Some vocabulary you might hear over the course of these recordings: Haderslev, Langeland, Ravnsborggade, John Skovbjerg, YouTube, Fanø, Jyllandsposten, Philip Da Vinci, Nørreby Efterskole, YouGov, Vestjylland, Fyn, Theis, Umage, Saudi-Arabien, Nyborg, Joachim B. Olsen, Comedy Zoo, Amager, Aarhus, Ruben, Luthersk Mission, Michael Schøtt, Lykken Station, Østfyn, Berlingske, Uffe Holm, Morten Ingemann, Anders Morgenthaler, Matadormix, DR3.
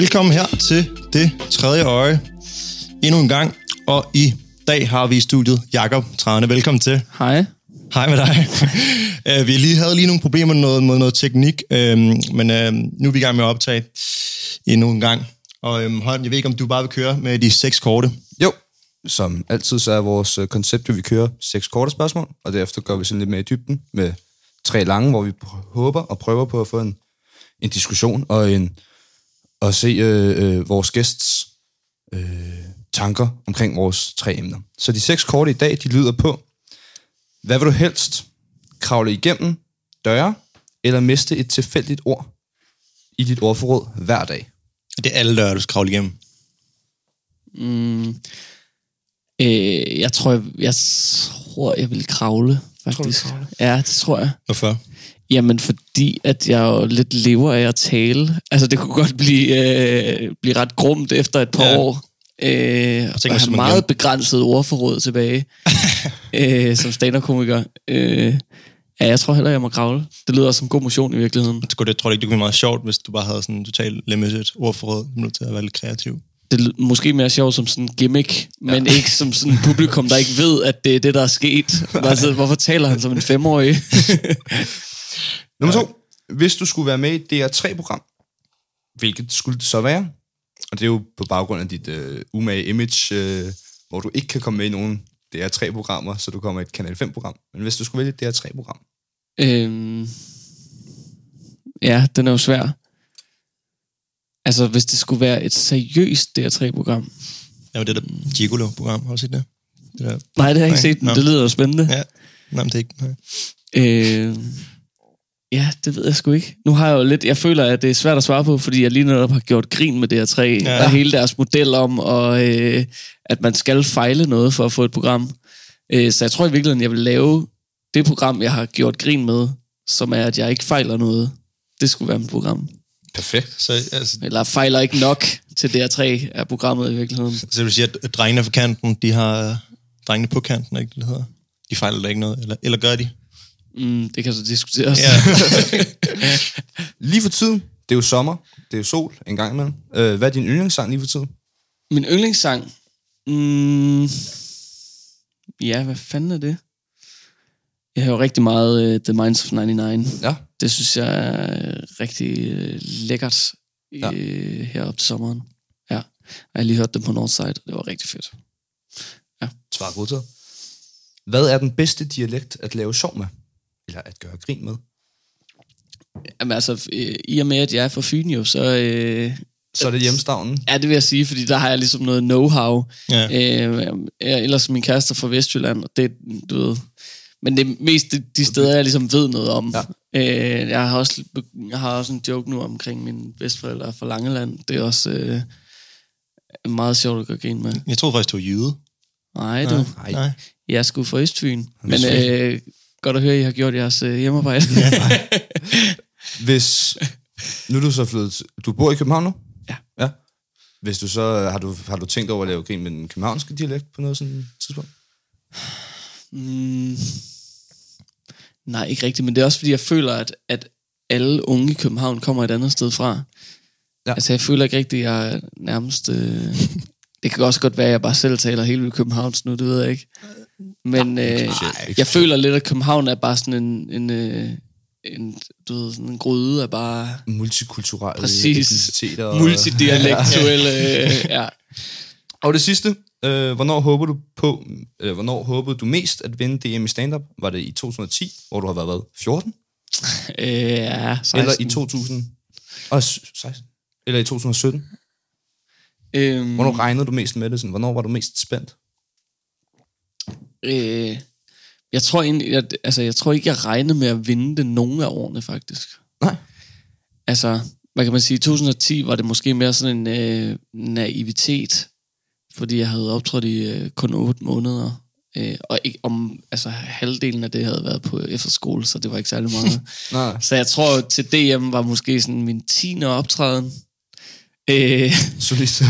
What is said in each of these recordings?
Velkommen her til Det Tredje Øje endnu en gang, og i dag har vi i studiet Jakob Trane. Velkommen til. Hej. Hej med dig. Vi havde lige nogle problemer med noget teknik, men nu er vi i gang med at optage endnu en gang. Og Holm, jeg ved ikke, om du bare vil køre med de 6 korte? Jo, som altid så er vores koncept, at vi kører 6 korte spørgsmål, og derefter går vi sådan lidt mere i dybden med 3 lange, hvor vi håber og prøver på at få en diskussion og se vores gæsts tanker omkring vores 3 emner. Så de 6 korte i dag, de lyder på: hvad vil du helst? Kravle igennem døre, eller miste et tilfældigt ord i dit ordforråd hver dag? Det er alle døre, du skal kravle igennem. Jeg tror, jeg vil kravle, faktisk. Tror du, ja, det tror jeg. Hvorfor? Jamen, fordi at jeg jo lidt lever af at tale. Altså, det kunne godt blive ret grumt efter et par år. Jeg har meget begrænset ordforråd tilbage som stand-up-komiker. Jeg tror heller, jeg må kravle. Det lyder som god motion i virkeligheden. Jeg tror ikke, det kunne være meget sjovt, hvis du bare havde sådan totalt limited ordforråd. Du er nødt til at være lidt kreativ. Det er måske mere sjovt som sådan en gimmick, men ikke som sådan et publikum, der ikke ved, at det er det, der er sket. Altså, hvorfor taler han som en 5-årig? Nummer 2. Hvis du skulle være med i et DR3-program, hvilket skulle det så være? Og det er jo på baggrund af dit umage image, hvor du ikke kan komme med i nogen DR3-programmer, så du kommer i et Kanal 5-program. Men hvis du skulle vælge et DR3-program? Ja, den er jo svær. Altså, hvis det skulle være et seriøst DR3-program. Ja, det der Gigolo-program, har du set det? Nej, det har jeg ikke set, men det lyder jo spændende. Ja, nej, det er ikke. Ja, det ved jeg sgu ikke. Nu har jeg jo lidt... Jeg føler, at det er svært at svare på, fordi jeg lige netop har gjort grin med DR3, og hele deres model om, og at man skal fejle noget for at få et program. Så jeg tror i virkeligheden, jeg vil lave det program, jeg har gjort grin med, som er, at jeg ikke fejler noget. Det skulle være mit program. Perfekt. Så, altså... Eller fejler ikke nok til DR3 af programmet i virkeligheden. Så du siger, at drengene på kanten, de har... Drengene på kanten, ikke det hedder? De fejler da ikke noget, eller gør de? Det kan så diskuteres. Yeah. Lige for tiden, det er jo sommer, det er jo sol en gang imellem. Hvad er din yndlingssang lige for tiden? Min yndlingssang? Ja, hvad fanden er det? Jeg hører rigtig meget The Minds of 99. Ja. Det synes jeg er rigtig lækkert herop til sommeren. Ja. Jeg har lige hørt dem på Northside, det var rigtig fedt. Ja. Svar god tid. Hvad er den bedste dialekt at lave sjov med? Eller at gøre grin med? Jamen altså, i og med, at jeg er fra Fyn jo, så er det hjemstavnen? Ja, det vil jeg sige, fordi der har jeg ligesom noget know-how. Ja. Ellers min kæreste er fra Vestjylland, og det, du ved... Men det er mest de steder, jeg ligesom ved noget om. Ja. Jeg har også en joke nu omkring mine bedsteforældre fra Langeland. Det er også meget sjovt at gøre grin med. Jeg tror faktisk, du er jyde. Nej. Jeg skulle fra Østfyn. Men godt at høre, at I har gjort jeres hjemmearbejde. Ja, hvis... Nu er du så flyttet... Du bor i København nu? Ja. Hvis du så... Har du tænkt over at lave grin med den københavnske dialekt på noget sådan tidspunkt? Nej, ikke rigtigt. Men det er også, fordi jeg føler, at alle unge i København kommer et andet sted fra. Ja. Altså, jeg føler ikke rigtigt, at jeg nærmest... Det kan også godt være, at jeg bare selv taler helt vildt københavns nu, det ved jeg ikke. Men jeg føler lidt, at København er bare sådan en du ved, sådan en gryde af bare... Multikulturelle... Præcis. Multidialektuelle... Ja. Og det sidste. Hvornår håbede du mest at vinde DM i stand-up? Var det i 2010, hvor du har været 14? Ja, 16. Eller i 2016? Eller i 2017? Hvornår regnede du mest med det? Sådan? Hvornår var du mest spændt? Jeg tror egentlig, jeg tror ikke, jeg regnede med at vinde det nogle af årene, faktisk. Nej. Altså, hvad kan man sige? I 2010 var det måske mere sådan en naivitet, fordi jeg havde optrådt i kun 8 måneder. Og ikke om, altså halvdelen af det havde været på efterskole, så det var ikke særlig meget. Nej. Så jeg tror, til DM var måske sådan min 10. optræden. Solidt.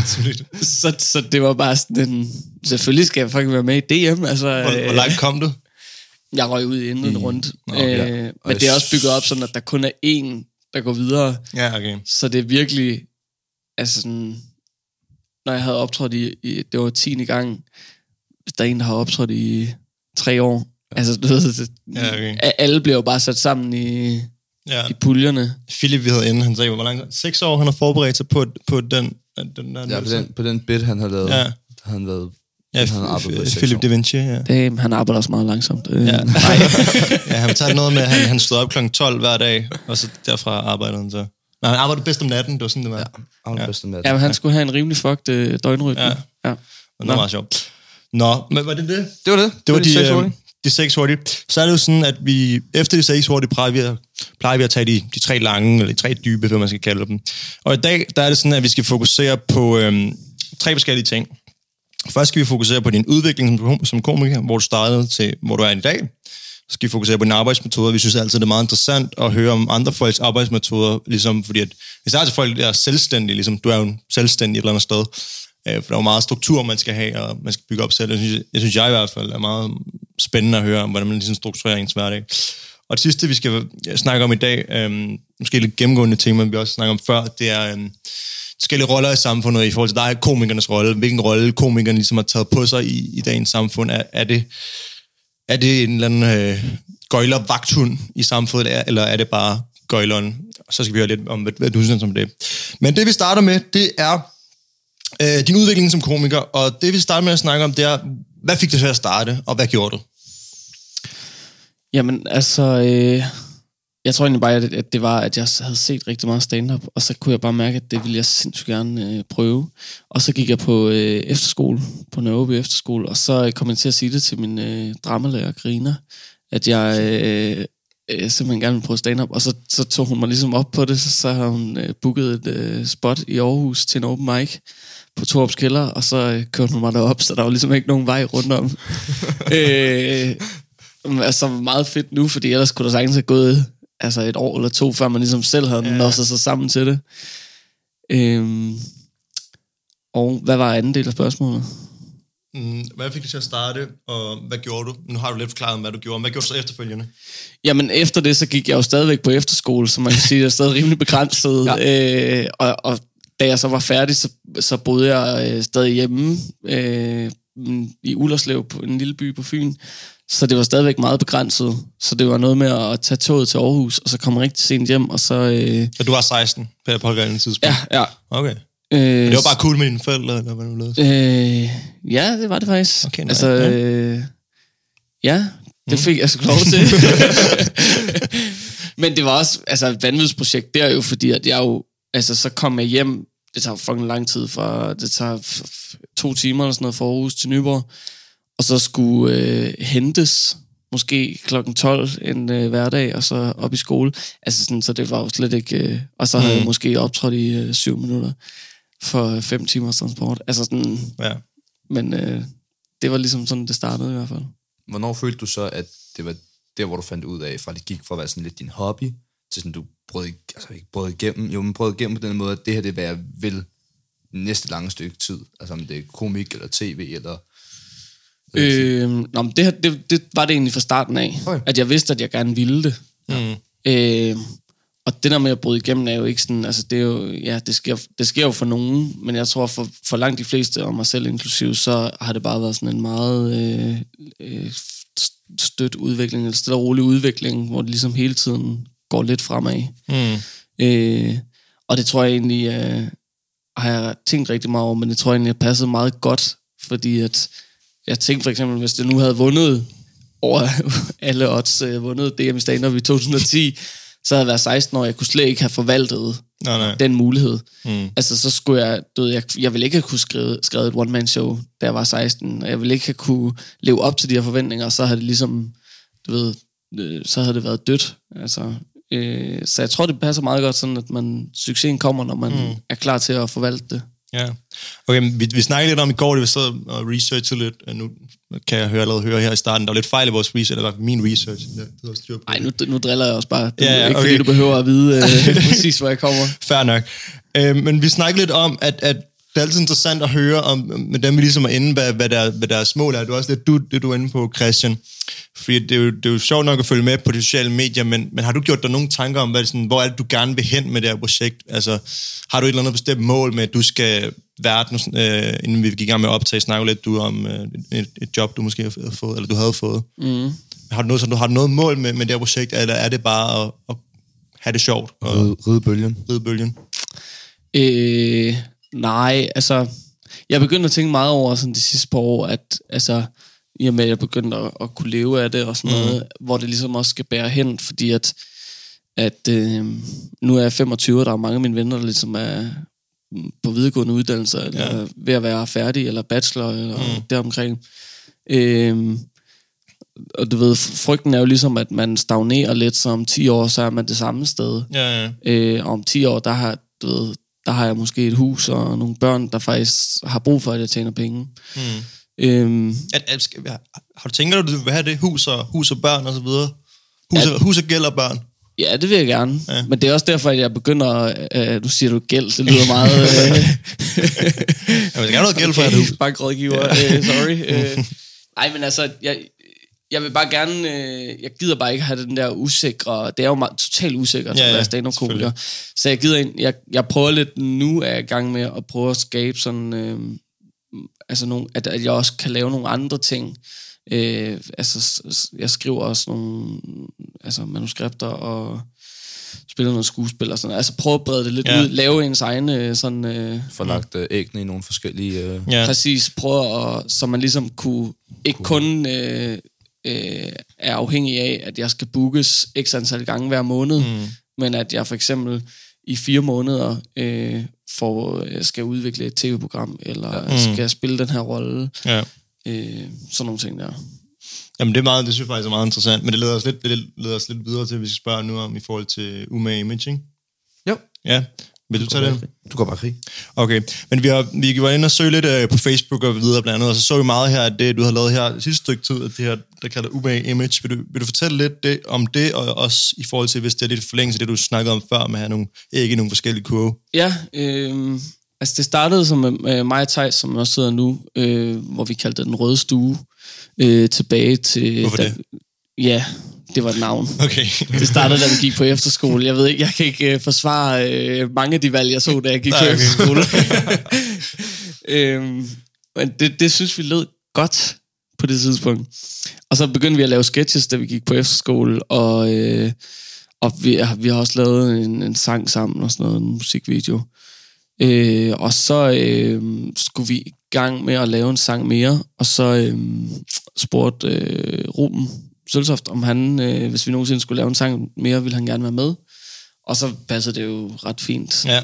Så det var bare sådan en... Selvfølgelig skal jeg faktisk være med i DM. Altså, hvor langt kom du? Jeg røg ud i inden rundt. Men det er også bygget op sådan, at der kun er én, der går videre. Ja, okay. Så det er virkelig... altså sådan, når jeg havde optrådt i det var 10. gang, hvis der er en, der har optrådt i 3 år, altså du ved, det, okay. Alle bliver jo bare sat sammen i puljerne. Philip, vi havde inden, han sagde jo, hvor langt 6 år han har forberedt sig på den bit, han har lavet. Ja. Han har lavet. Ja, Philip Da Vinci, ja. Det, han arbejder også meget langsomt. Ja, nej. Ja, han tager noget med, han stod op kl. 12 hver dag, og så derfra arbejdede han så. Nej, han arbejdede bedst om natten, det var sådan det var. Ja, arbejdede bedst om natten. Ja, men han skulle have en rimelig fucked døgnrytme. Ja. Det var meget sjovt. Nå, men var det det? Det var det. Det var de 6 hurtige. Så er det jo sådan, at vi efter de 6 hurtige plejer vi at tage de 3 lange, eller de 3 dybe, hvad man skal kalde dem. Og i dag, der er det sådan, at vi skal fokusere på 3 forskellige ting. Først skal vi fokusere på din udvikling som komiker, hvor du startede til, hvor du er i dag. Så skal vi fokusere på dine arbejdsmetoder. Vi synes altid, det er meget interessant at høre om andre folks arbejdsmetoder, ligesom fordi at, hvis der er til folk, der er selvstændige, ligesom du er jo selvstændig et eller andet sted, for der er jo meget struktur, man skal have, og man skal bygge op selv. Jeg synes, jeg i hvert fald er meget spændende at høre om, hvordan man ligesom strukturerer ens hverdag. Og det sidste, vi skal snakke om i dag, måske lidt gennemgående tema, vi også snakker om før, det er forskellige roller i samfundet i forhold til dig, komikernes rolle. Hvilken rolle komikerne ligesom har taget på sig i dagens samfund? Er det en eller anden gøjler-vagthund i samfundet, eller er det bare gøjleren? Så skal vi høre lidt om, hvad du synes om det. Men det, vi starter med, det er din udvikling som komiker, og det, vi starter med at snakke om, det er, hvad fik dig til at starte, og hvad gjorde du? Jamen, altså, jeg tror egentlig bare, at det var, at jeg havde set rigtig meget stand-up, og så kunne jeg bare mærke, at det ville jeg sindssygt gerne prøve. Og så gik jeg på efterskole, på Nørreby Efterskole, og så kom jeg til at sige det til min dramalærer, Griner, at jeg simpelthen gerne ville prøve stand-up, og så tog hun mig ligesom op på det, så havde hun booket et spot i Aarhus til en open mic på Torps Kælder, og så kørte hun mig derop, så der var ligesom ikke nogen vej rundt om. Altså meget fedt nu, fordi ellers kunne der sagtens have gået altså 1 år eller 2, før man ligesom selv havde nosset sig sammen til det. Og hvad var anden del af spørgsmålet? Hvad fik du til at starte, og hvad gjorde du? Nu har du lidt forklaret, hvad du gjorde. Hvad gjorde du så efterfølgende? Jamen efter det, så gik jeg jo stadigvæk på efterskole, så man kan sige, at jeg er stadig rimelig begrænset. Ja. Og da jeg så var færdig, så boede jeg stadig hjemme i Ullerslev, en lille by på Fyn. Så det var stadigvæk meget begrænset. Så det var noget med at tage toget til Aarhus, og så komme rigtig sent hjem, og så... Og du var 16 på det pågældende tidspunkt? Ja. Okay. Det var bare cool med dine forældre, eller hvad du lavede? Ja, det var det faktisk. Okay, nej, altså, det fik jeg så lov til. Men det var også altså, et vanvidsprojekt der jo, fordi at jeg jo... Altså, så kom jeg hjem... Det tager fucking lang tid fra... Det tager 2 timer eller sådan noget fra Aarhus til Nyborg. Og så skulle hentes, måske klokken 12 en hverdag, og så op i skole. Altså sådan, så det var jo slet ikke... og så havde jeg måske optrådt i 7 minutter for 5 timers transport. Altså sådan... Ja. Men det var ligesom sådan, det startede i hvert fald. Hvornår følte du så, at det var der, hvor du fandt ud af, fra det gik fra at være sådan lidt din hobby, til sådan, du brød igennem på den måde, at det her, det er, hvad jeg vil næste lange stykke tid. Altså om det er komik, eller tv, eller... Nå, men det var det egentlig fra starten af, okay. At jeg vidste, at jeg gerne ville det. Ja. Og det der med at bryde igennem er jo ikke sådan, altså det er jo, ja, det sker jo for nogen, men jeg tror for langt de fleste, og mig selv inklusive, så har det bare været sådan en meget støt udvikling, eller stille og rolig udvikling, hvor det ligesom hele tiden går lidt fremad. Og det tror jeg egentlig, har jeg tænkt rigtig meget over, men det tror jeg egentlig har passet meget godt, fordi at jeg tænkte for eksempel, hvis det nu havde vundet over alle odds, vundet DM i stand-up i 2010, så havde jeg været 16 år, jeg kunne slet ikke have forvaltet den mulighed. Mm. Altså, så skulle jeg... Du ved, jeg ville ikke have kunne skrevet et one-man-show, da jeg var 16, og jeg ville ikke have kunne leve op til de her forventninger, og så havde det ligesom... Du ved, så havde det været dødt. Altså, så jeg tror, det passer meget godt sådan, at succesen kommer, når man er klar til at forvalte det. Ja, okay, vi snakkede lidt om i går, det vi sad og researchede lidt, nu kan jeg høre her i starten, der var lidt fejl i vores research, eller min research. Nej, nu driller jeg også bare, ikke okay. Fordi du behøver at vide præcis, hvor jeg kommer. Fair nok. Men vi snakkede lidt om, at Det er altid interessant at høre om, med dem vi ligesom er inde, hvad deres mål er. Du er også lidt det, du er inde på, Christian. Fordi det er jo sjovt nok at følge med på de sociale medier, men har du gjort dig nogle tanker om, hvor er det, du gerne vil hen med det her projekt? Altså, har du et eller andet bestemt mål med, at du skal verden, inden vi gik i gang med at optage, snakke lidt du om et job, du måske har fået, eller du havde fået? Mm. Har du noget mål med det her projekt, eller er det bare at have det sjovt? Ride bølgen. Nej, altså, jeg begyndte at tænke meget over sådan de sidste par år, at altså, i og med, at jeg begyndte at kunne leve af det og sådan noget, hvor det ligesom også skal bære hen, fordi at nu er jeg 25, og der er mange af mine venner, der ligesom er på videregående uddannelser, eller ved at være færdig, eller bachelor, eller deromkring. Og du ved, frygten er jo ligesom, at man stagnerer lidt, så om 10 år, så er man det samme sted. Ja, ja. Og om 10 år, der har jeg måske et hus og nogle børn, der faktisk har brug for, at jeg tjener penge. Mm. Har du tænkt, at du vil have det? Hus og børn og så videre? Hus og gæld og børn? Ja, det vil jeg gerne. Ja. Men det er også derfor, at jeg begynder... Nu siger du gæld, det lyder meget... Jeg vil gerne noget gæld for, at du... Bankrådgiver, ja. Sorry. Nej, men altså... Jeg vil bare gerne... jeg gider bare ikke have den der usikre... Det er jo meget, totalt usikker, som er stand-up-komiker. Så jeg gider ind... Jeg prøver lidt nu, er jeg i gang med at prøve at skabe sådan... at jeg også kan lave nogle andre ting. Jeg skriver også nogle manuskripter og spiller nogle skuespil og sådan. Altså prøve at brede det lidt ud, lave ens egne sådan... Forlagt ægne i nogle forskellige... Præcis, prøve at... Så man ligesom kunne... Ikke kun... er afhængig af, at jeg skal bookes x antal gange hver måned, men at jeg for eksempel i 4 måneder skal udvikle et tv-program, eller skal spille den her rolle. Ja. Sådan nogle ting der. Jamen det synes jeg faktisk er meget interessant, men det leder os lidt videre til, at vi skal spørge nu om i forhold til Umage Imaging. Jo. Ja. Vil du tage det? Du går bare krig. Okay, men vi var inde og søge lidt på Facebook og videre blandt andet, og så vi meget her, at det, du har lavet her sidste stykke tid, at det her, der kalder Umage Image. Vil du fortælle lidt om det, og også i forhold til, hvis det er lidt forlængelse af det, du snakkede om før, med at have nogle æg i nogle forskellige kurve? Ja, det startede som med mig og Theis, som også sidder nu, hvor vi kaldte den røde stue, tilbage til... Hvorfor det? Ja... Det var et navn. Okay. Det startede, da vi gik på efterskole. Jeg ved ikke, jeg kan ikke forsvare mange af de valg, jeg så, da jeg gik på efterskole. Men det synes vi lød godt på det tidspunkt. Og så begyndte vi at lave sketches, da vi gik på efterskole, og vi har også lavet en sang sammen og sådan noget, en musikvideo. Og så skulle vi i gang med at lave en sang mere, og så spurgte Ruben Sølsoft, om han, hvis vi nogensinde skulle lave en sang mere, ville han gerne være med. Og så passede det jo ret fint. Ja.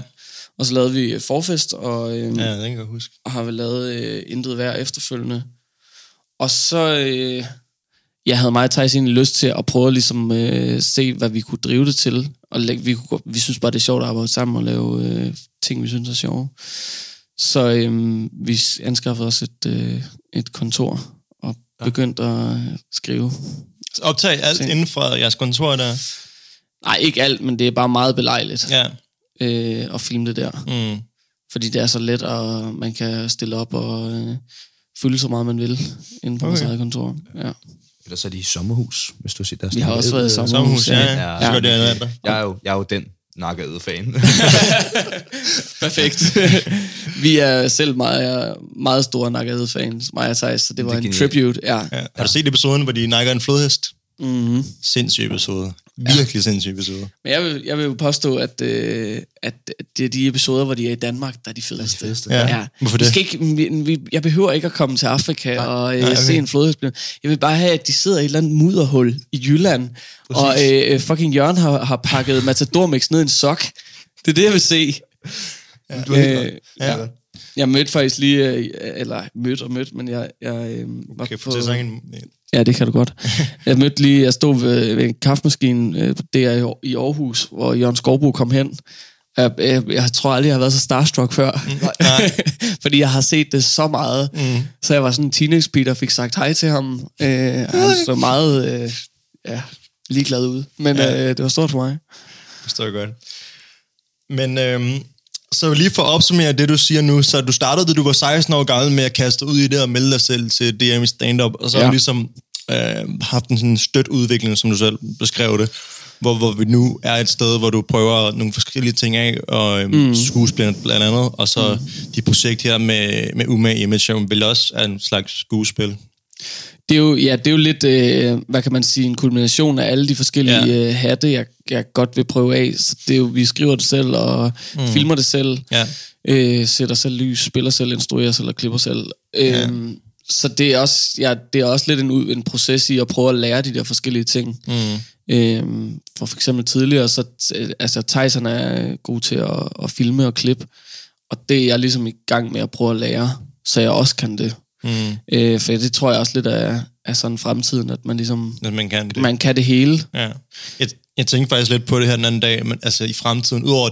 Og så lavede vi Forfest, den kan jeg huske. Og har vi lavet Intet Vær efterfølgende. Og så havde mig og Theis egentlig lyst til at prøve at ligesom, se, hvad vi kunne drive det til. Og vi synes bare, det er sjovt at arbejde sammen og lave ting, vi synes er sjove. Så vi anskaffede os et kontor og begyndte at skrive. Optag alt inden fra jeres kontor der? Nej, ikke alt, men det er bare meget belejligt at filme det der. Mm. Fordi det er så let, og man kan stille op og fylde så meget, man vil inden på vores eget kontor. Ja. Eller så er de i sommerhus, hvis du siger der. Vi har også været i sommerhus, ja. Jeg er jo den Nagerød-fan. Perfekt. Vi er selv meget store Nagerød-fans, mig og Theis, så det var en tribute. Ja. Har du set episoden, hvor de nakker en flodhest? Mm-hmm. Sindssyg episode. Virkelig sindssyg episode. Men jeg vil jo påstå, at det er de episoder, hvor de er i Danmark, der er de fedeste. Ja. Hvorfor det? Jeg behøver ikke at komme til Afrika se en flodhest. Jeg vil bare have, at de sidder i et eller andet mudderhul i Jylland, og fucking Jørgen har pakket Matadormix ned i en sok. Det er det, jeg vil se. Jeg mødte faktisk lige, men jeg var på... Ja, det kan du godt. Jeg stod ved en kaffemaskine der i Aarhus, hvor John Skovbjerg kom hen. Jeg tror aldrig, jeg har været så starstruck før. Fordi jeg har set det så meget. Mm. Så jeg var sådan en teenage-pige, der fik sagt hej til ham. Han så meget ligeglad ud. Men det var stort for mig. Det forstår jeg godt. Men Så lige for at opsummere det, du siger nu, så du startede, da du var 16 år gammel, med at kaste ud i det og melde dig selv til DM i stand-up, og så har du ligesom haft en sådan støt udvikling, som du selv beskrev det, hvor vi nu er et sted, hvor du prøver nogle forskellige ting af, og skuespil blandt andet, og så de projekt her med Umage Image, som vel også er en slags skuespil. Det er jo, det er jo lidt, hvad kan man sige, en kulmination af alle de forskellige hatte, jeg godt vil prøve af. Så det er jo, vi skriver det selv, og filmer det selv, sætter selv lys, spiller selv, instruerer selv og klipper selv. Så det er også, det er også lidt en proces i at prøve at lære de der forskellige ting. For eksempel tidligere, så altså, Theis er god til at filme og klippe, og det er jeg ligesom i gang med at prøve at lære, så jeg også kan det. For det tror jeg også lidt af sådan fremtiden, at man ligesom man kan det hele. Ja. Jeg tænkte faktisk lidt på det her den anden dag, men altså i fremtiden, udover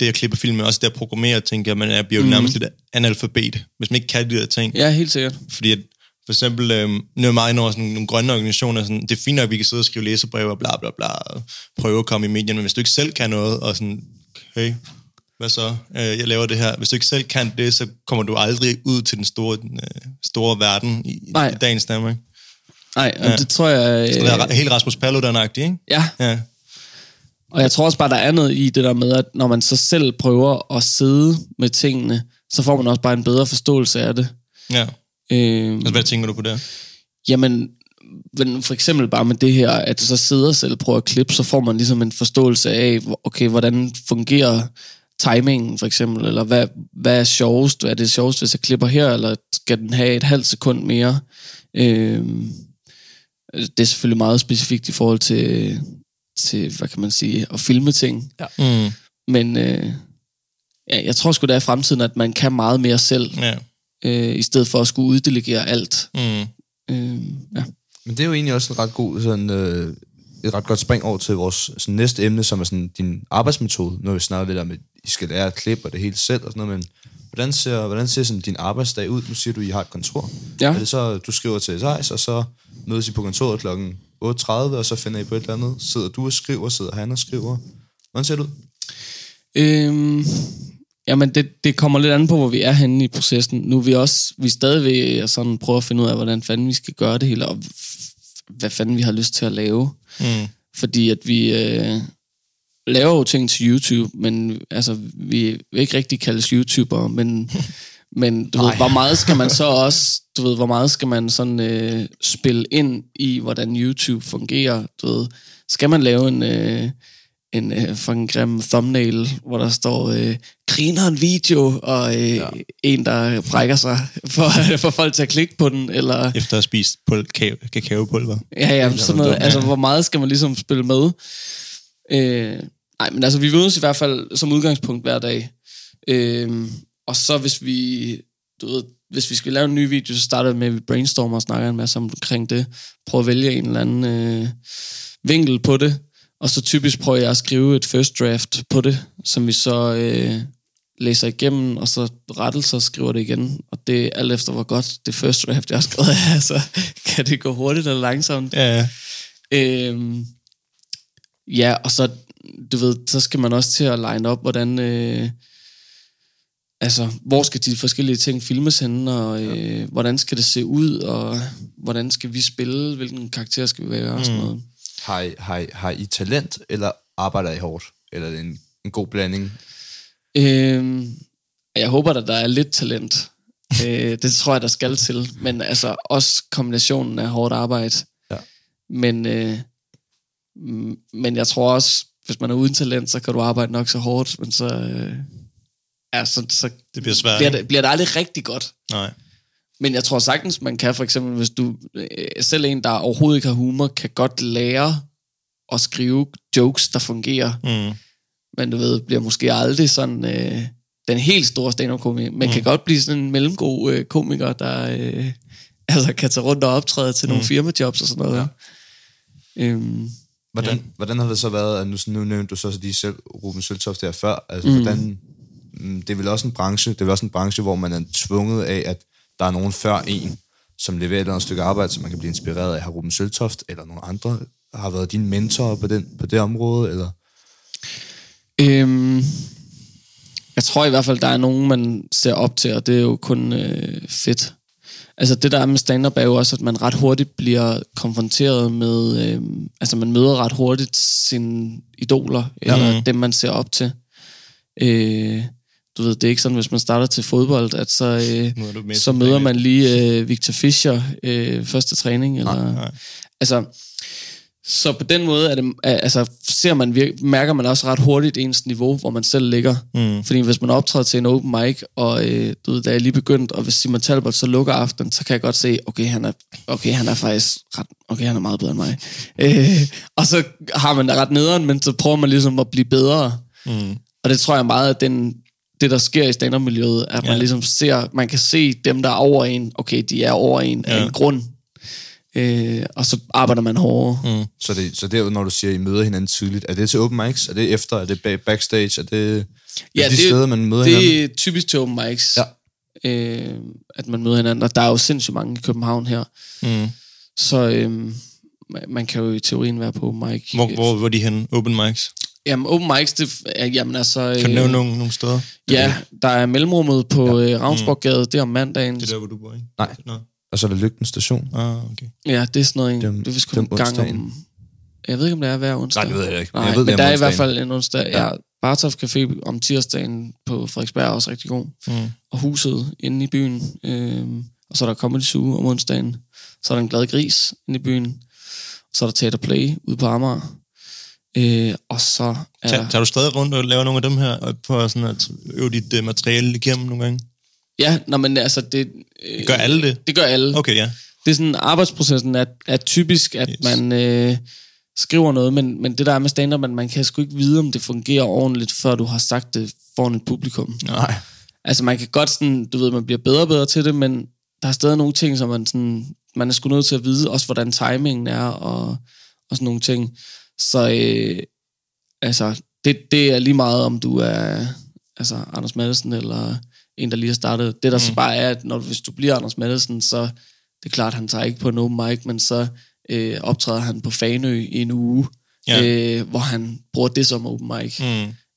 det at klippe film, også det at programmere, tænker jeg, man er jo nærmest lidt analfabet, hvis man ikke kan de der ting. Ja, helt sikkert. Fordi at, for eksempel, nu er meget inde over sådan nogle grønne organisationer, sådan, det er fint nok, at vi kan sidde og skrive læsebreve og bla bla bla, og prøve at komme i medierne, men hvis du ikke selv kan noget, og sådan, okay, hvad så? Jeg laver det her. Hvis du ikke selv kan det, så kommer du aldrig ud til den store verden i dagens Danmark. Nej, det tror jeg... Så det er helt Rasmus Paludan-agtigt, ikke? Ja. Og jeg tror også bare, der er noget i det der med, at når man så selv prøver at sidde med tingene, så får man også bare en bedre forståelse af det. Ja. Altså, hvad tænker du på det? Jamen, for eksempel bare med det her, at du så sidder selv og prøver at klippe, så får man ligesom en forståelse af, okay, hvordan fungerer timingen for eksempel, eller hvad er sjovest? Er det sjovest, hvis jeg klipper her, eller skal den have et halvt sekund mere? Det er selvfølgelig meget specifikt i forhold til hvad kan man sige, at filme ting. Ja. Men jeg tror sgu da i fremtiden, at man kan meget mere selv, i stedet for at skulle uddelegere alt. Men det er jo egentlig også en ret god sådan... et ret godt spring over til vores sådan, næste emne, som er sådan, din arbejdsmetode. Nu har vi snakket lidt om, at I skal lære at klippe og det hele selv og sådan noget, men hvordan ser sådan, din arbejdsdag ud? Nu siger du, I har et kontor. Ja. Er det så, du skriver til Theis, og så mødes I på kontoret kl. 8.30, og så finder I på et eller andet? Sidder du og skriver, sidder han og skriver? Hvordan ser det ud? Jamen, det kommer lidt an på, hvor vi er henne i processen. Nu er vi stadig ved sådan prøve at finde ud af, hvordan fanden vi skal gøre det hele, og hvad fanden vi har lyst til at lave. Fordi at vi laver jo ting til YouTube, men altså, vi vil ikke rigtig kaldes YouTubere, men du ved, hvor meget skal man så også, hvor meget skal man sådan spille ind i, hvordan YouTube fungerer, du ved. Skal man lave en fucking grim thumbnail, hvor der står, griner en video, og en, der brækker sig for folk til at klikke på den, eller... Efter at spise kakaopulver. Ja, sådan noget. Altså, hvor meget skal man ligesom spille med? Men altså, vi mødes i hvert fald som udgangspunkt hver dag. Og så hvis vi... Du ved, hvis vi skal lave en ny video, så starter vi med, at vi brainstormer og snakker en masse omkring det. Prøver at vælge en eller anden vinkel på det. Og så typisk prøver jeg at skrive et first draft på det, som vi så læser igennem, og så rettelser og skriver det igen. Og det er alt efter, hvor godt det first draft, jeg har skrevet af, så kan det gå hurtigt eller langsomt. Ja. Og så, du ved, så skal man også til at line op, hvordan... hvor skal de forskellige ting filmes henne, og hvordan skal det se ud, og hvordan skal vi spille, hvilken karakter skal vi være, og sådan noget. Har I talent, eller arbejder I hårdt? Eller er det en god blanding? Jeg håber, at der er lidt talent. Det tror jeg, der skal til. Men altså, også kombinationen af hårdt arbejde. Ja. Men jeg tror også, hvis man er uden talent, så kan du arbejde nok så hårdt. Men så, så det bliver svært. Bliver det aldrig rigtig godt. Nej. Men jeg tror sagtens, man kan for eksempel, hvis du selv en, der overhovedet ikke har humor, kan godt lære at skrive jokes, der fungerer. Men du ved, bliver måske aldrig sådan den helt store stand-up-komiker. Man kan godt blive sådan en mellemgod komiker, der kan tage rundt og optræde til nogle firmajobs og sådan noget. Ja. Hvordan har det så været, at nu nævnte du så lige selv, Ruben Søltoft der før, altså hvordan, det er vel også en branche, hvor man er tvunget af, at der er nogen før en, som leverer et eller andet stykke arbejde, som man kan blive inspireret af. Har Ruben Søltoft eller nogen andre har været dine mentorer på det område? Eller? Jeg tror i hvert fald, der er nogen, man ser op til, og det er jo kun fedt. Altså det der er med stand-up er jo også, at man ret hurtigt bliver konfronteret med... altså man møder ret hurtigt sine idoler, eller dem, man ser op til. Du ved, det er ikke sådan, hvis man starter til fodbold, at så, så møder man lige Victor Fischer første træning. Eller, nej. Altså... Så på den måde er det, altså, mærker man også ret hurtigt ens niveau, hvor man selv ligger. Mm. Fordi hvis man optræder til en open mic, og du ved, da jeg lige begyndt, og hvis Simon Talbot så lukker aftenen, så kan jeg godt se, han er meget bedre end mig. Og så har man da ret nederen, men så prøver man ligesom at blive bedre. Mm. Og det tror jeg meget, at det der sker i stand-up-miljøet, at man ligesom ser, man kan se dem, der er over en, okay, de er over en af en grund. Og så arbejder man hårdere. Mm. Så det er jo, når du siger, I møder hinanden tidligt. Er det til open mics? Er det efter? Er det backstage? Er det de steder, man møder hinanden? Det er typisk til open mics, at man møder hinanden. Og der er jo sindssygt mange i København her. Mm. Så man kan jo i teorien være på open mic. Hvor var de henne? Open mics? Jamen, open mics, kan du nævne nogle steder? Ja, der er mellemrummet på Ravnsborggade. Det er om mandagen. Det er der, hvor du bor, ikke? Nej. Og så er der Lykken Station. Ah, okay. Ja, det er sådan noget, det er vist kun en gang om... Jeg ved ikke, om det er hver onsdag. Nej, det ved jeg ikke. Nej, men der er i hvert fald en onsdag. Ja. Barthof Café om tirsdagen på Frederiksberg er også rigtig god. Mm. Og huset inde i byen. Og så er der Comedy Zoo om onsdagen. Så er der en glad gris inde i byen. Så er der Theater Play ude på Amager. Og så er... Tager du stadig rundt og laver nogle af dem her, på sådan at øve dit materiale igennem nogle gange? Ja, men altså det... gør alle det? Det gør alle. Okay, ja. Det er sådan, arbejdsprocessen er typisk, at man skriver noget, men det der er med stand-up, man kan sgu ikke vide, om det fungerer ordentligt, før du har sagt det foran et publikum. Nej. Altså man kan godt sådan, du ved, man bliver bedre og bedre til det, men der er stadig nogle ting, som man er sgu nødt til at vide, også hvordan timingen er, og sådan nogle ting. Så altså, det er lige meget, om du er altså Anders Madsen eller... en, der lige har startet. Det der så bare er, at hvis du bliver Anders Madsen, så det er klart, han tager ikke på en open mic, men så optræder han på Fanø i en uge, hvor han bruger det som open mic,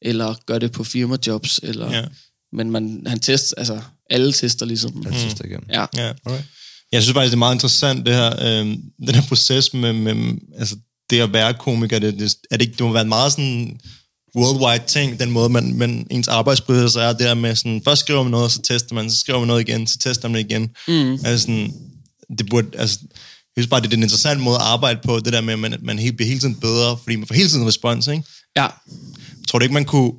eller gør det på firmajobs, eller... Yeah. Men han tester, altså alle tester ligesom. Han tester igen. Ja. Yeah, okay. Jeg synes faktisk, det er meget interessant, det her, den her proces med altså det at være komiker, det må være meget sådan... worldwide ting, den måde, man ens arbejdsproces er, det der med sådan, først skriver man noget, så tester man, så skriver man noget igen, så tester man igen. Mm. Altså sådan, jeg synes bare, det er en interessant måde at arbejde på, det der med, at man bliver hele tiden bedre, fordi man får hele tiden respons, ikke? Ja. Tror du ikke, man kunne,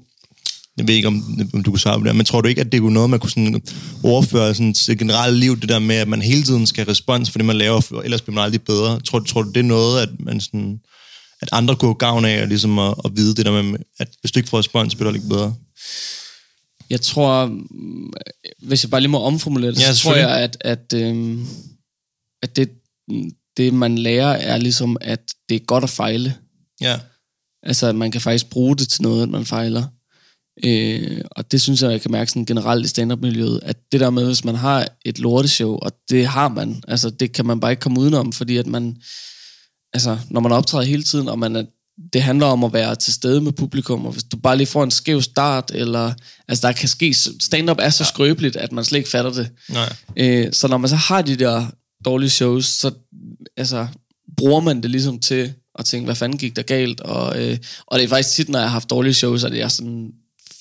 jeg ved ikke, om du kunne svare på det, men tror du ikke, at det kunne noget, man kunne sådan overføre sådan til generelt liv, det der med, at man hele tiden skal respons for det, man laver, for ellers bliver man aldrig bedre? Tror du, det er noget, at man sådan... at andre kunne have gavn af, og ligesom at vide det der med, at hvis du ikke får respons, bliver det ikke bedre? Jeg tror, hvis jeg bare lige må omformulere det, så tror jeg, at det, man lærer, er ligesom, at det er godt at fejle. Ja. Altså, at man kan faktisk bruge det til noget, at man fejler. Og det synes jeg kan mærke sådan generelt i stand-up-miljøet, at det der med, hvis man har et lorteshow, og det har man, altså det kan man bare ikke komme udenom, fordi at man... Altså, når man optræder hele tiden, og det handler om at være til stede med publikum, og hvis du bare lige får en skæv start, eller... Altså, der kan ske... Stand-up er så skrøbeligt, at man slet ikke fatter det. Nej. Så når man så har de der dårlige shows, så altså, bruger man det ligesom til at tænke, hvad fanden gik der galt? Og det er faktisk tit, når jeg har haft dårlige shows, at jeg sådan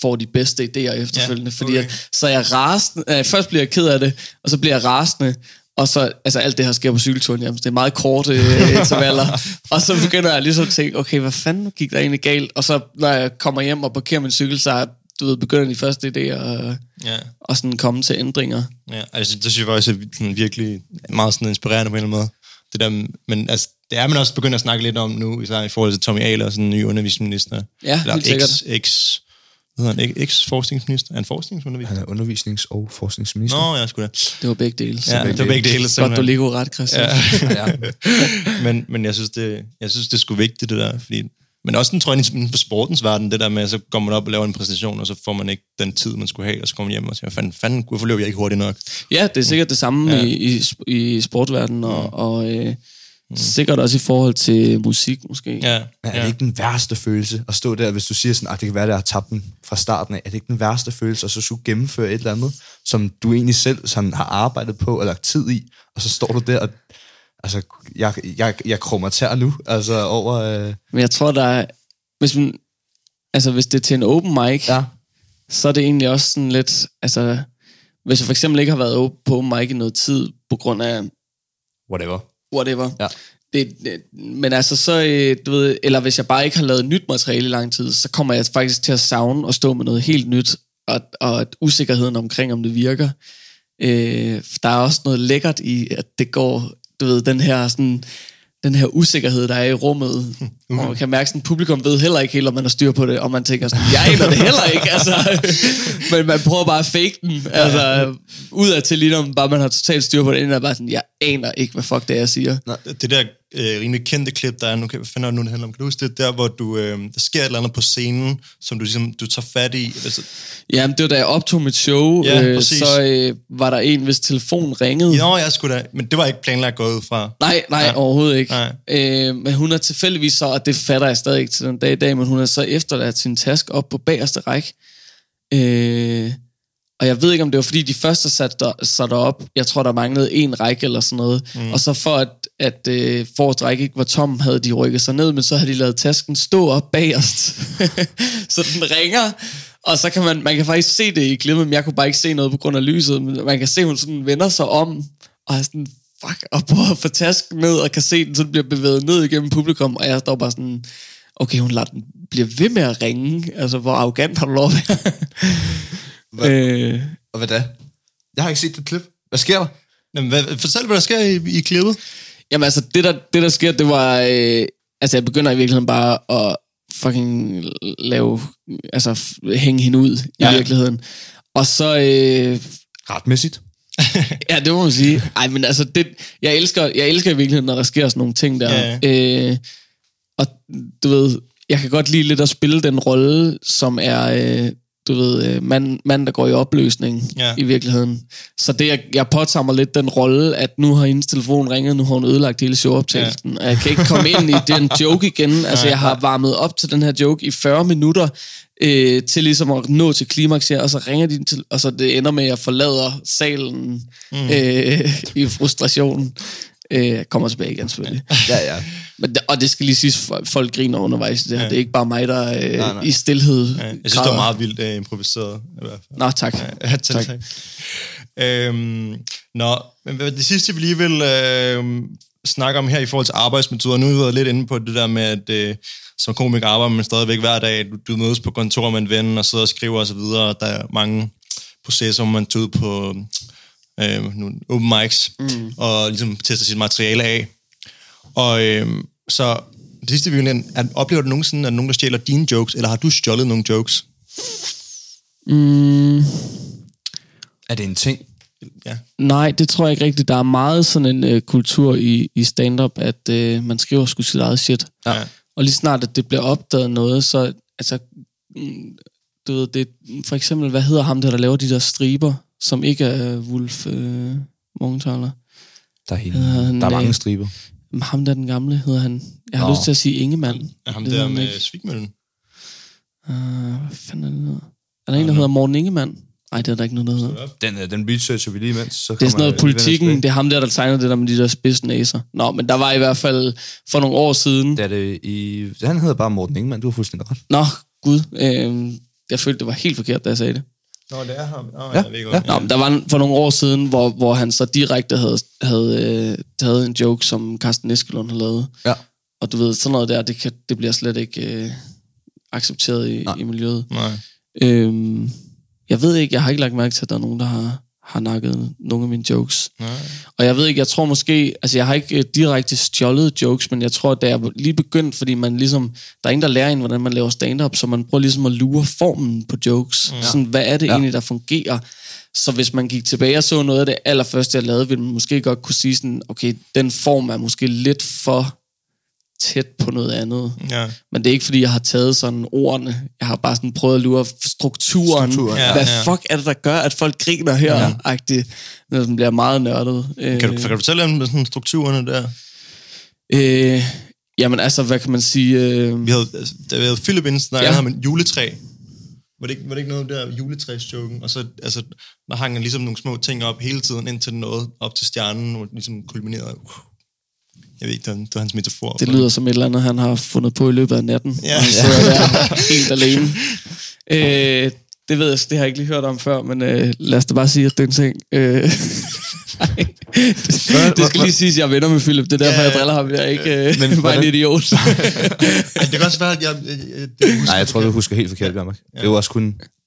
får de bedste idéer efterfølgende. Ja, okay. Fordi så er jeg rasende... først bliver jeg ked af det, og så bliver jeg rasende... Og så, altså alt det her sker på cykelturen, jamen, det er meget korte intervaller. Og så begynder jeg ligesom at tænke, okay, hvad fanden gik der egentlig galt? Og så, når jeg kommer hjem og parkerer min cykel, så begynder de første idéer og sådan komme til ændringer. Ja, altså det synes jeg også er virkelig meget sådan inspirerende på en eller anden måde. Det der, men altså, det er man også begyndt at snakke lidt om nu, især i forhold til Tommy Ahlers og sådan en ny undervisningsminister. Ja, helt sikkert. Hvad hedder han? Ex-forskningsminister? Er han forskningsundervisning? Han er undervisnings- og forskningsminister. Nå, jeg skulle da. Det var begge dele. Ja, det var begge dele. Godt, du ligger ret, Christian. Ja. Men jeg synes, det er sgu vigtigt, det der. Fordi, men også den, tror jeg, inden for sportens verden, det der med, så går man op og laver en præstation, og så får man ikke den tid, man skulle have, og så kommer man hjem og siger, fanden, hvorfor løber jeg ikke hurtigt nok? Ja, det er sikkert det samme i sportverdenen, og Sikkert også i forhold til musik, måske. Ja. Men er det ikke den værste følelse at stå der, hvis du siger sådan, at det kan være, at jeg har tabt den fra starten af? Er det ikke den værste følelse at så skulle gennemføre et eller andet, som du egentlig selv sådan, har arbejdet på og lagt tid i, og så står du der og... Altså, jeg krummer tær nu, altså over... Men jeg tror, der er... Hvis det er til en open mic, ja, så er det egentlig også sådan lidt... Altså, hvis jeg for eksempel ikke har været på open mic i noget tid, på grund af... Whatever. Ja. Du ved, eller hvis jeg bare ikke har lavet nyt materiale i lang tid, så kommer jeg faktisk til at savne og stå med noget helt nyt, og usikkerheden omkring, om det virker. Der er også noget lækkert i, at det går... Du ved, den her usikkerhed, der er i rummet. Og man kan mærke, sådan, publikum ved heller ikke helt, om man har styr på det, og man tænker sådan, jeg aner det heller ikke, altså. Men man prøver bare at fake den, altså, udadtil lige om bare man har totalt styr på det, inden er bare sådan, jeg aner ikke, hvad fuck det er, jeg siger. Nej. Det der rimelig kendte klip, der er, hvad fanden er det nu, det handler om? Kan du huske det der, hvor du, der sker et eller andet på scenen, som du, ligesom, du tager fat i? Altså... Jamen, det var da jeg optog mit show, var der en, hvis telefon ringede. Jo, jeg skulle da, men det var ikke planlagt gået ud fra. Nej, overhovedet ikke. Nej. Men hun er tilfældigvis så, og det fatter jeg stadig ikke til den dag i dag, men hun er så efterladt sin taske op på bagerste række. Og jeg ved ikke, om det var, fordi de første satte op. Jeg tror, der manglede en række eller sådan noget. Mm. Og så for at forreste række ikke var tom, havde de rykket sig ned, men så havde de lavet tasken stå op bagerst. Så den ringer, og så kan man kan faktisk se det i glimmede, men jeg kunne bare ikke se noget på grund af lyset. Men man kan se, hun sådan vender sig om, og er sådan, fuck, og prøver at få tasken ned, og kan se den, så den bliver bevæget ned igennem publikum, og jeg står bare sådan, okay, hun lader den blive ved med at ringe. Altså, hvor arrogant har du lov at være? Og hvad da? Jeg har ikke set det klip. Hvad sker der? Jamen, fortæl, hvad der sker i klippet. Jamen altså, det der sker, det var... jeg begynder i virkeligheden bare at fucking lave... Altså, hænge hende ud i virkeligheden. Og så... Retmæssigt. Ja, det må man sige. Ej, men altså, jeg elsker i virkeligheden, når der sker sådan nogle ting der. Ja. Og du ved, jeg kan godt lide lidt at spille den rolle, som er... du ved, mand, der går i opløsning i virkeligheden. Så det, jeg påtager mig lidt den rolle, at nu har hendes telefon ringet, nu har hun ødelagt hele showoptagelsen, og jeg kan ikke komme ind i den joke igen. Altså, jeg har varmet op til den her joke i 40 minutter, til ligesom at nå til klimaks her, og så ringer de til, og så det ender med, at jeg forlader salen i frustrationen. Kommer tilbage igen, selvfølgelig. Ja. Men og det skal lige siges, folk griner undervejs i det her. Ja. Det er ikke bare mig, der i stilhed... Ja. Jeg synes, det var meget vildt improviseret. I hvert fald. Nå, tak. Ja, tak. Men det sidste, vi lige vil snakke om her i forhold til arbejdsmetoder. Nu har vi været lidt inde på det der med, at som komiker arbejder man stadigvæk hver dag. Du mødes på kontor med en ven, og sidder og skriver osv. Og der er mange processer, hvor man tager ud på... nogle open mics, og ligesom tester sit materiale af. Og så det sidste, vi vil nævne, oplever du nogensinde, at nogen, der stjæler dine jokes, eller har du stjålet nogle jokes? Er det en ting? Ja. Nej, det tror jeg ikke rigtigt. Der er meget sådan en kultur i stand-up, at man skriver sgu sit eget shit. Ja. Og lige snart, at det bliver opdaget noget, så altså, du ved, det for eksempel, hvad hedder ham der laver de der striber? Som ikke er Wolf Morgenthaler. Der er han, der er mange striber. Ham der den gamle, hedder han. Jeg har lyst til at sige Ingemann. Er ham der med Svigmøllen? Hvad fanden er det der? Er der en, der hedder Morten Ingemann? Nej, det er der ikke noget, der hedder. Den researcher vi lige imens. Så det er sådan noget politikken. Det er ham der tegnede det der med de der spidsnæser. Nå, men der var i hvert fald for nogle år siden. Han hedder bare Morten Ingemann, du har fuldstændig ret. Nå, gud. Jeg følte, det var helt forkert, da jeg sagde det. Nå, det er ham. Nå, der var for nogle år siden, hvor han så direkte havde taget en joke, som Carsten Eskelund har lavet. Ja. Og du ved, sådan noget der, det bliver slet ikke accepteret i miljøet. Nej. Jeg ved ikke, jeg har ikke lagt mærke til, at der er nogen, der har nakket nogle af mine jokes. Nej. Og jeg ved ikke, jeg tror måske... Altså, jeg har ikke direkte stjålet jokes, men jeg tror, at da jeg lige begyndte, fordi man ligesom... Der er ingen, der lærer en, hvordan man laver stand-up, så man prøver ligesom at lure formen på jokes. Ja. Sådan, hvad er det egentlig, der fungerer? Så hvis man gik tilbage og så noget af det allerførste, jeg lavede, ville man måske godt kunne sige sådan, okay, den form er måske lidt for tæt på noget andet. Ja. Men det er ikke, fordi jeg har taget sådan ordene. Jeg har bare sådan prøvet at lure strukturen. Ja, Hvad fuck er det, der gør, at folk griner her-agtigt? Når den bliver meget nørdet. Kan du fortælle om sådan strukturerne der? Jamen altså, hvad kan man sige? Vi havde Philip inden snakkede ham en juletræ. Var det ikke noget om det der juletræsjoken? Og så altså, der hang han ligesom nogle små ting op hele tiden, indtil noget op til stjernen, og ligesom kulminerede. Jeg ved ikke, det var hans metafor. Det lyder som et eller andet, han har fundet på i løbet af natten. Ja. Han sidder der helt alene. Det ved jeg, det har jeg ikke lige hørt om før, men lad os da bare sige, at det er en ting. Det skal lige siges, at jeg er venner med Philip. Det er derfor, jeg driller ham. Jeg er ikke bare en idiot. Det kan også være, at jeg tror, du husker helt forkert, Bjørnmark. Det var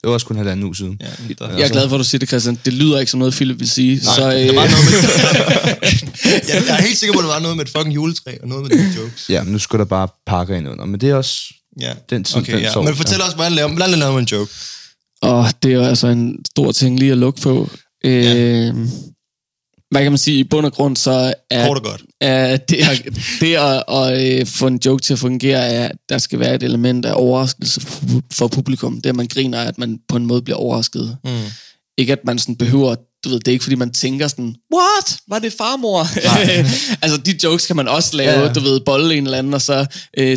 også kun halvanden uge siden. Ja, jeg er glad for, at du siger det, Christian. Det lyder ikke som noget, Philip vil sige. Nej, så, der var noget med jeg er helt sikker på, at der var noget med et fucking juletræ, og noget med de jokes. Ja, men nu skulle der bare pakke ind under. Men det er også den tid, okay, den sår. Men fortæl os, hvordan laver man en joke? Og det er jo altså en stor ting lige at lukke på. Hvad kan man sige? I bund og grund så er det at få en joke til at fungere, at der skal være et element af overraskelse for publikum. Det at man griner, at man på en måde bliver overrasket. Mm. Ikke at man sådan behøver, du ved, det er ikke fordi man tænker sådan, what? Var det farmor? Altså de jokes kan man også lave, du ved, bolle en eller anden, og så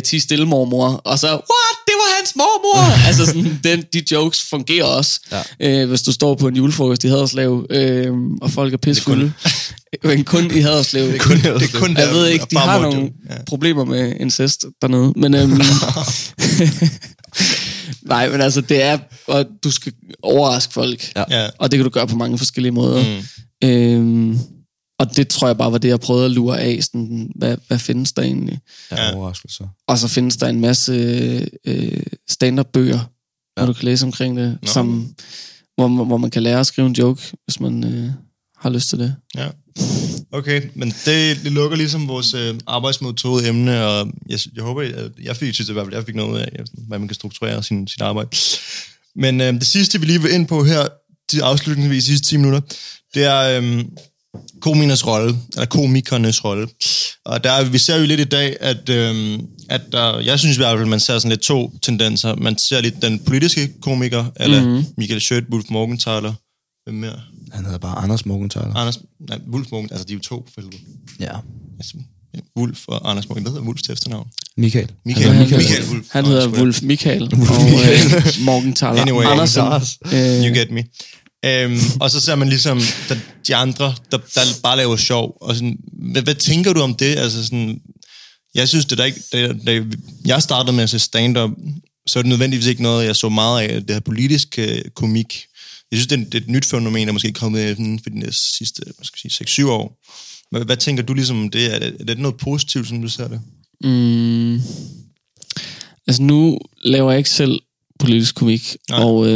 ti stille mormor, og så, what? Det var hans mormor! Altså sådan, de jokes fungerer også, hvis du står på en julefrokost i Haderslev, og folk er pissefulde. Men kun i Haderslev. Det er kun jeg ved ikke, de har nogle problemer med incest dernede, men... Nej, men altså, det er, og du skal overraske folk, og det kan du gøre på mange forskellige måder. Mm. Og det tror jeg bare var det, jeg prøvede at lure af, sådan, hvad findes der egentlig? Ja, overraskelse. Og så findes der en masse stand-up-bøger, hvor du kan læse omkring det, hvor man kan lære at skrive en joke, hvis man har lyst til det. Ja. Okay, men det lukker ligesom vores arbejdsmetodeemne, og jeg håber, at jeg fik noget af, hvad man kan strukturere sit arbejde. Men det sidste, vi lige vil ind på her, de afslutningsvis de sidste 10 minutter, det er komikernes rolle. Og der, vi ser jo lidt i dag, at der, jeg synes i hvert fald, man ser sådan lidt to tendenser. Man ser lidt den politiske komiker, eller Michael Schøtt, Wolf Morgenthaler, hvem mere? Han hedder bare Anders Morgenthaler. Wolf Morgenthaler, altså de er jo to, for eksempel. Ja. Altså, Wolf og Anders Morgenthaler. Hvad hedder Wolfs efternavn? Michael Wolf. Han hedder Wolf Michael. Og Morgenthaler. Anyway, Andersen. You get me. Og så ser man ligesom de andre, der bare laver sjov. Og sådan, hvad tænker du om det? Altså sådan, jeg synes, det der ikke... Da jeg startede med at se stand-up, så er det nødvendigvis ikke noget, jeg så meget af det her politiske komik. Jeg synes, det er et nyt fænomen, der måske er kommet for de næste sidste 6-7 år. Hvad tænker du ligesom om det? Er det noget positivt, som du ser det? Altså nu laver jeg ikke selv politisk komik. Nej. Og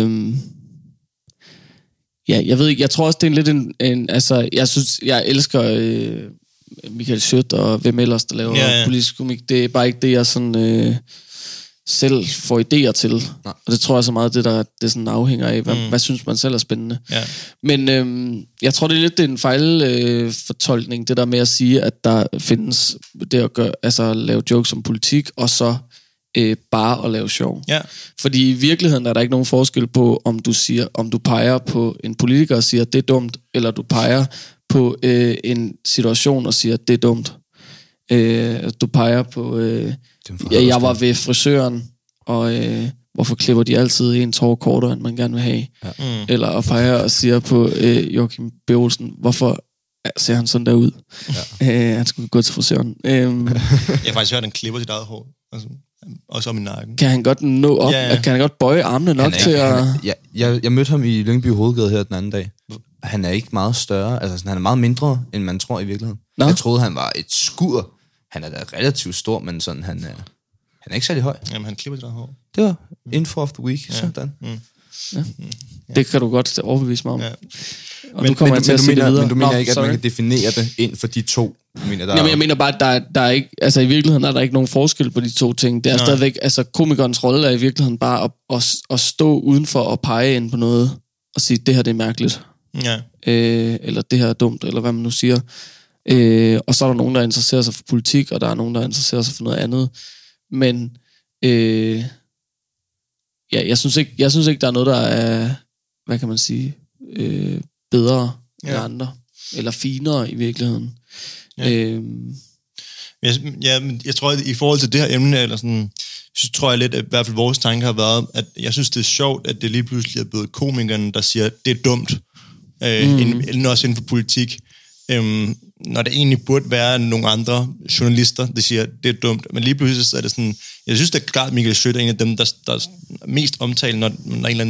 jeg ved ikke, jeg tror også, det er lidt en altså, jeg synes, jeg elsker Michael Schøtt og hvem ellers, der laver politisk komik. Det er bare ikke det, jeg sådan... selv får idéer til. Nej. Og det tror jeg så meget, det sådan afhænger af, hvad synes man selv er spændende. Ja. Men jeg tror, det er lidt det er en fejlfortolkning, det der med at sige, at der findes det at gøre, altså, lave jokes om politik, og så bare at lave sjov. Ja. Fordi i virkeligheden er der ikke nogen forskel på, om du peger på en politiker og siger, det er dumt, eller du peger på en situation og siger, det er dumt. Du peger på... jeg var ved frisøren, og hvorfor klipper de altid ens hår kortere, end man gerne vil have? Ja. Mm. Eller at peger og siger på Joachim B. Olsen, hvorfor ser han sådan der ud? Ja. Han skulle gå til frisøren. Jeg har faktisk hørt, at han klipper sit eget hår. Også om i nakken. Kan han godt nå op? Ja. Kan han godt bøje armene nok til at... Jeg mødte ham i Lyngby Hovedgade her den anden dag. Han er ikke meget større. Altså, han er meget mindre, end man tror i virkeligheden. Nå? Jeg troede, han var et skur. Han er da relativt stor, men sådan, han er ikke særlig høj. Jamen, han klipper det hår. Det var info of the week, sådan. Mm. Ja. Det kan du godt overbevise mig om. Ja. Og men, du kommer til at se det videre. Men du mener ikke, at man kan definere det ind for de to? Jeg mener bare, at der er ikke, altså i virkeligheden er der ikke nogen forskel på de to ting. Det er stadigvæk, altså komikernes rolle er i virkeligheden bare at stå udenfor og pege ind på noget, og sige, det her det er mærkeligt. Ja. Eller det her er dumt, eller hvad man nu siger. Og så er der nogen, der interesserer sig for politik, og der er nogen, der interesserer sig for noget andet. Men jeg synes ikke, der er noget, der er, hvad kan man sige, bedre end andre, eller finere i virkeligheden. Jeg tror, at i forhold til det her emne, eller sådan, så tror jeg lidt, at i hvert fald vores tanke har været, at jeg synes, det er sjovt, at det lige pludselig er blevet komikerne, der siger, at det er dumt, også inden for politik. Når det egentlig burde være nogle andre journalister, der siger, at det er dumt. Men lige pludselig så er det sådan, jeg synes, det er klart, at Michael Schøtt er en af dem, der er mest omtalt, når en eller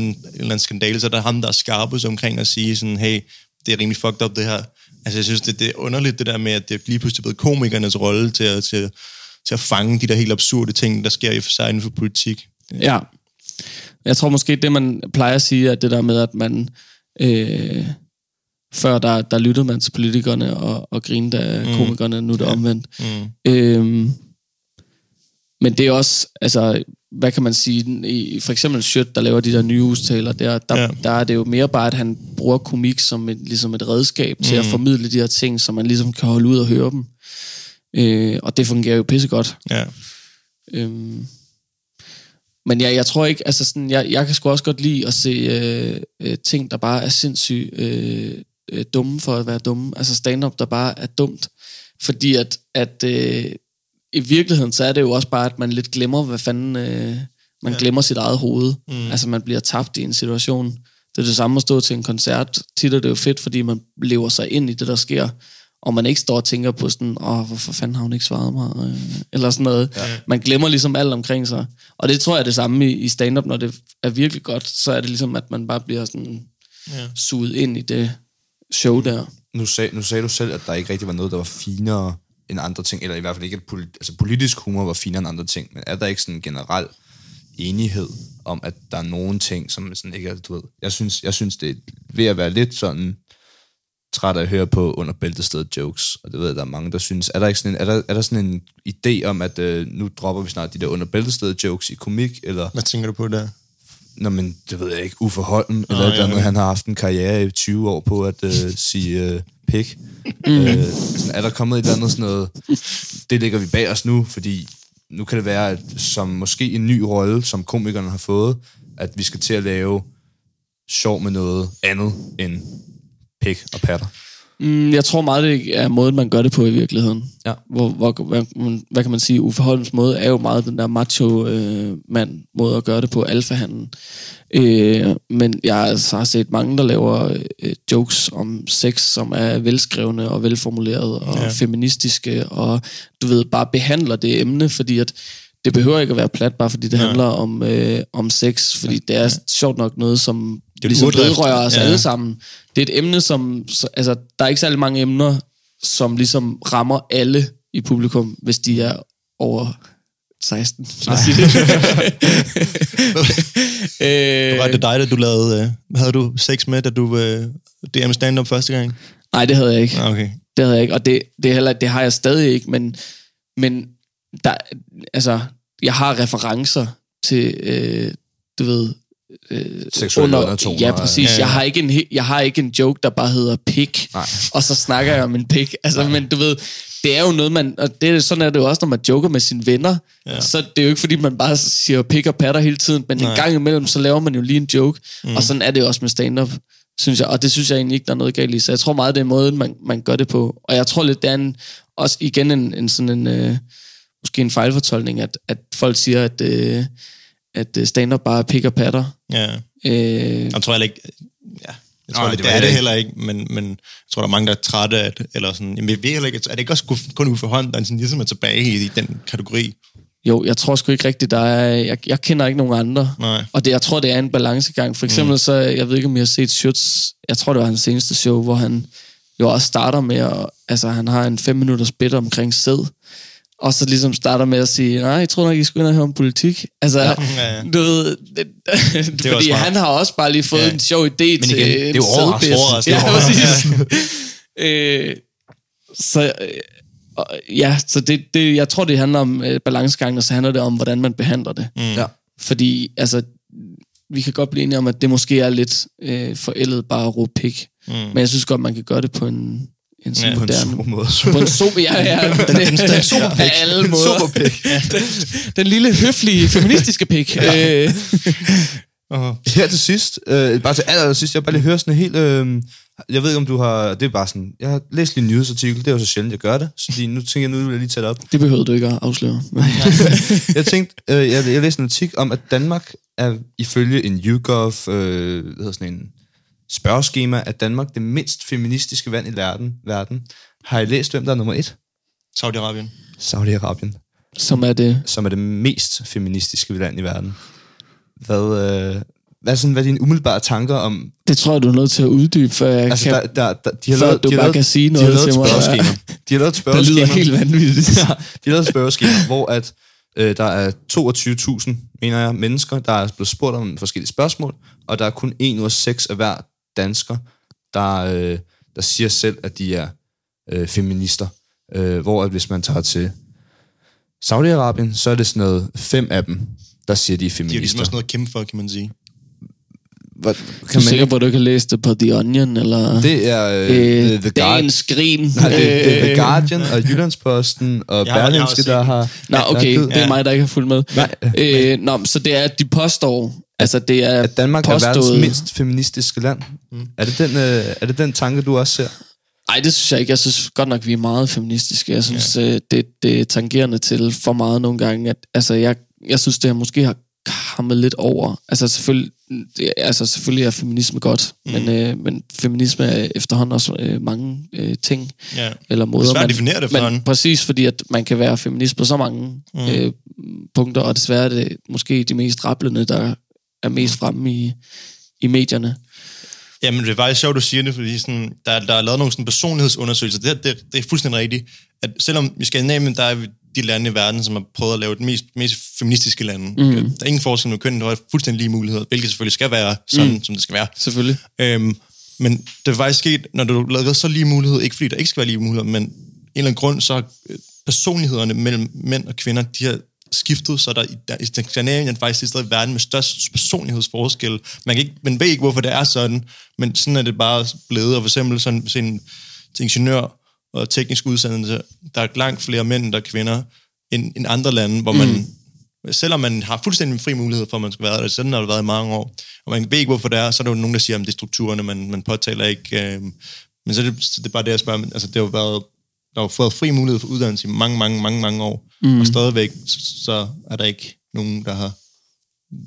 anden skandale, så er der ham, der er skarpest omkring at sige sådan, hey, det er rimelig fucked up, det her. Altså, jeg synes, det er underligt, det der med, at det lige pludselig er blevet komikernes rolle til at fange de der helt absurde ting, der sker i for sig inden for politik. Ja. Jeg tror måske, det man plejer at sige, er det der med, at man... Før der lyttede man til politikerne og grinede af komikerne, nu er det omvendt. Mm. Men det er også, altså, hvad kan man sige, for eksempel Schøtt, der laver de der nye hustaler, der er det jo mere bare, at han bruger komik som et redskab til at formidle de her ting, så man ligesom kan holde ud og høre dem. Og det fungerer jo pissegodt. Ja. Men jeg tror ikke, altså sådan, jeg kan sgu også godt lide at se ting, der bare er sindssygt dumme for at være dumme. Altså stand-up, der bare er dumt. Fordi at i virkeligheden, så er det jo også bare, at man lidt glemmer, hvad fanden... Man glemmer sit eget hoved. Mm. Altså man bliver tabt i en situation. Det er det samme at stå til en koncert. Tit er det jo fedt, fordi man lever sig ind i det, der sker. Og man ikke står og tænker på sådan, hvorfor fanden har hun ikke svaret mig? Eller sådan noget. Ja. Man glemmer ligesom alt omkring sig. Og det tror jeg er det samme i stand-up, når det er virkelig godt, så er det ligesom, at man bare bliver sådan suget ind i det show der. Nu sagde du selv, at der ikke rigtig var noget, der var finere end andre ting, eller i hvert fald ikke, at politisk humor var finere end andre ting, men er der ikke sådan en generel enighed om, at der er nogle ting, som sådan ikke er, du ved, jeg synes det er ved at være lidt sådan, træt af at høre på under bæltestedet jokes, og det ved jeg, der er mange, der synes. Er der sådan en idé om, at nu dropper vi snart de der under bæltestedet jokes i komik, eller... Hvad tænker du på der? Nå, men det ved jeg ikke. Uffe Holm, eller et eller andet. Han har haft en karriere i 20 år på at sige pik. Sådan, er der kommet et eller andet sådan noget... Det ligger vi bag os nu, fordi nu kan det være, at som måske en ny rolle, som komikerne har fået, at vi skal til at lave sjov med noget andet end... pik og patter. Jeg tror meget, det er måden, man gør det på i virkeligheden. Ja. Hvad kan man sige? Uffe Holms måde er jo meget den der macho-mand-måde at gøre det på, alfahanden. Men jeg altså har set mange, der laver jokes om sex, som er velskrevne og velformulerede og feministiske, og du ved, bare behandler det emne, fordi at det behøver ikke at være plat, bare fordi det handler om sex, fordi det er sjovt nok noget, som ligesom vedrører os alle sammen. Det er et emne, som... Altså, der er ikke særlig mange emner, som ligesom rammer alle i publikum, hvis de er over 16. Lad os sige det. Var det dig, da du lavede... Havde du sex med, da du DM stand-up første gang? Nej, det havde jeg ikke. Okay. Det havde jeg ikke, og det har jeg stadig ikke, men der, altså, jeg har referencer til, du ved... seksuelle undertoner. Ja, præcis. Ja. Jeg har ikke en joke, der bare hedder pik, og så snakker jeg om en pik. Altså, men du ved, det er jo noget, man... Og det, sådan er det jo også, når man joker med sine venner. Ja. Så det er jo ikke, fordi man bare siger pik og patter hele tiden, men en gang imellem, så laver man jo lige en joke. Mm. Og sådan er det jo også med stand-up, synes jeg. Og det synes jeg egentlig ikke, der er noget galt i. Så jeg tror meget, det er måden, man gør det på. Og jeg tror lidt, det er en måske en fejlfortolkning, at folk siger, at stand-up bare er pik og patter. Ja. Jeg tror heller ikke... Ja. Jeg tror, det er det heller ikke, men jeg tror, der er mange, der er trætte af det, eller sådan... Jamen, jeg ved heller ikke... Er det ikke også kun Uffe Holm, der er sådan, ligesom er tilbage i den kategori? Jo, jeg tror sgu ikke rigtigt, der er... Jeg kender ikke nogen andre. Nej. Og det, jeg tror, det er en balancegang. For eksempel så... Jeg ved ikke, om jeg har set Schøtts... Jeg tror, det var hans seneste show, hvor han jo også starter med at... Altså, han har en 5-minutters bit omkring sæd. Og så ligesom starter med at sige, nej, jeg tror nok, I skulle ind og høre om politik. Altså, du ved... Det fordi han har også bare lige fået en sjov idé igen, til... det er jo overraskende. Ja, præcis. Så det, jeg tror, det handler om balancegangen, og så handler det om, hvordan man behandler det. Mm. Ja. Fordi, altså, vi kan godt blive enige om, at det måske er lidt forældet bare at råbe pik. Mm. Men jeg synes godt, man kan gøre det på en... på en super måde. På en super, den super pik. Alle måder. Super pik. Ja. Den lille, høflige, feministiske pik. Ja. Her til sidst, bare til allersidst, jeg vil bare lige høre sådan en helt... Jeg ved ikke, om du har... Det er bare sådan... Jeg har læst lige en nyhedsartikel. Det er jo så sjældent, jeg gør det. Så nu tænker jeg, nu vil jeg lige tage det op. Det behøver du ikke at afsløre. Jeg tænkte... Jeg læste en artikel om, at Danmark er ifølge en YouGov... hvad hedder sådan en... spørgeskema, at Danmark, det mindst feministiske land i verden. Har I læst, hvem der er nummer 1? Saudi-Arabien. Som er det mest feministiske land i verden. Hvad er dine umiddelbare tanker om... Det tror jeg, du er nødt til at uddybe, for jeg altså, kan... De har lavet, du bare lavet, kan sige noget til mig. De har lavet et spørgeskema. Det lyder helt vanvittigt. Ja, de har lavet et spørgeskema, hvor at, der er 22.000, mener jeg, mennesker, der er blevet spurgt om forskellige spørgsmål, og der er kun 1 ud af 6 af hver dansker, der siger selv, at de er feminister. Hvor at hvis man tager til Saudi-Arabien, så er det sådan noget 5 af dem, der siger, de er feminister. Det er ligesom også noget at kæmpe for, kan man sige. Hvad, kan du sikker på, at du kan læse det på The Onion, eller... Det er The Guardian. Det er The Guardian og Jyllandsposten og Berlingske, der har... Nå, okay, det er mig, der ikke har fulgt med. Så det er, at de påstår... Altså, det er at Danmark er verdens mindst feministiske land. Mm. Er det den tanke, du også ser? Nej, det synes jeg ikke. Jeg synes godt nok, vi er meget feministiske. Jeg synes, det er tangerende til for meget nogle gange. Jeg synes, det her måske har kommet lidt over. Selvfølgelig er feminisme godt, men feminisme er efterhånden også mange ting. Yeah. Eller måder, det er svært at definere det for. Præcis, fordi at man kan være feminist på så mange punkter, og desværre er det måske de mest rablende, der er mest fremme i medierne. Jamen, det er faktisk sjovt, du siger det, fordi sådan, der er lavet nogle sådan personlighedsundersøgelser. Det er fuldstændig rigtigt, at selvom i Skandinavien, der er de lande i verden, som har prøvet at lave det mest feministiske lande. Mm. Der er ingen forskel med køn, der har fuldstændig lige muligheder, hvilket selvfølgelig skal være sådan, som det skal være. Selvfølgelig. Men det er faktisk sket, når du laver så lige mulighed, ikke fordi der ikke skal være lige muligheder, men en eller anden grund, så personlighederne mellem mænd og kvinder, de har skiftet, så der i Skandinavien faktisk er stadig verden med størst personlighedsforskelle. Man ved ikke, hvorfor det er sådan, men sådan er det bare blevet, og for eksempel sådan til ingeniør og teknisk uddannelse, der er langt flere mænd, der er kvinder, end andre lande, hvor man, selvom man har fuldstændig fri mulighed for, at man skal være der, sådan har det været i mange år, og man ved ikke, hvorfor det er, så er der jo nogen, der siger, at det er strukturerne, man påtaler ikke, men så er det bare det, jeg spørger, altså det har jo været, der har fået fri mulighed for uddannelse i mange år, og stadigvæk, så er der ikke nogen, der har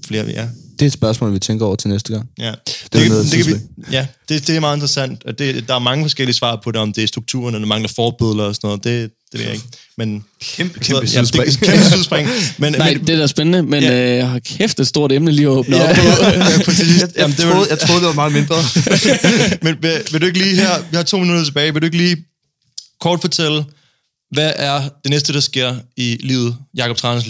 flere. Ja. Det er et spørgsmål, vi tænker over til næste gang. Ja, det er meget interessant, og der er mange forskellige svar på det, om det er strukturerne, der mangler forbilleder og sådan noget, det ved jeg ikke. Men kæmpe sidespring. Nej, det er da spændende, men jeg har kæft et stort emne lige at åbne op på. Jeg troede, det var meget mindre. Men vil du ikke lige her, vi har 2 minutter tilbage, vil du ikke lige kort fortælle, hvad er det næste, der sker i livet, Jakob Tranes liv?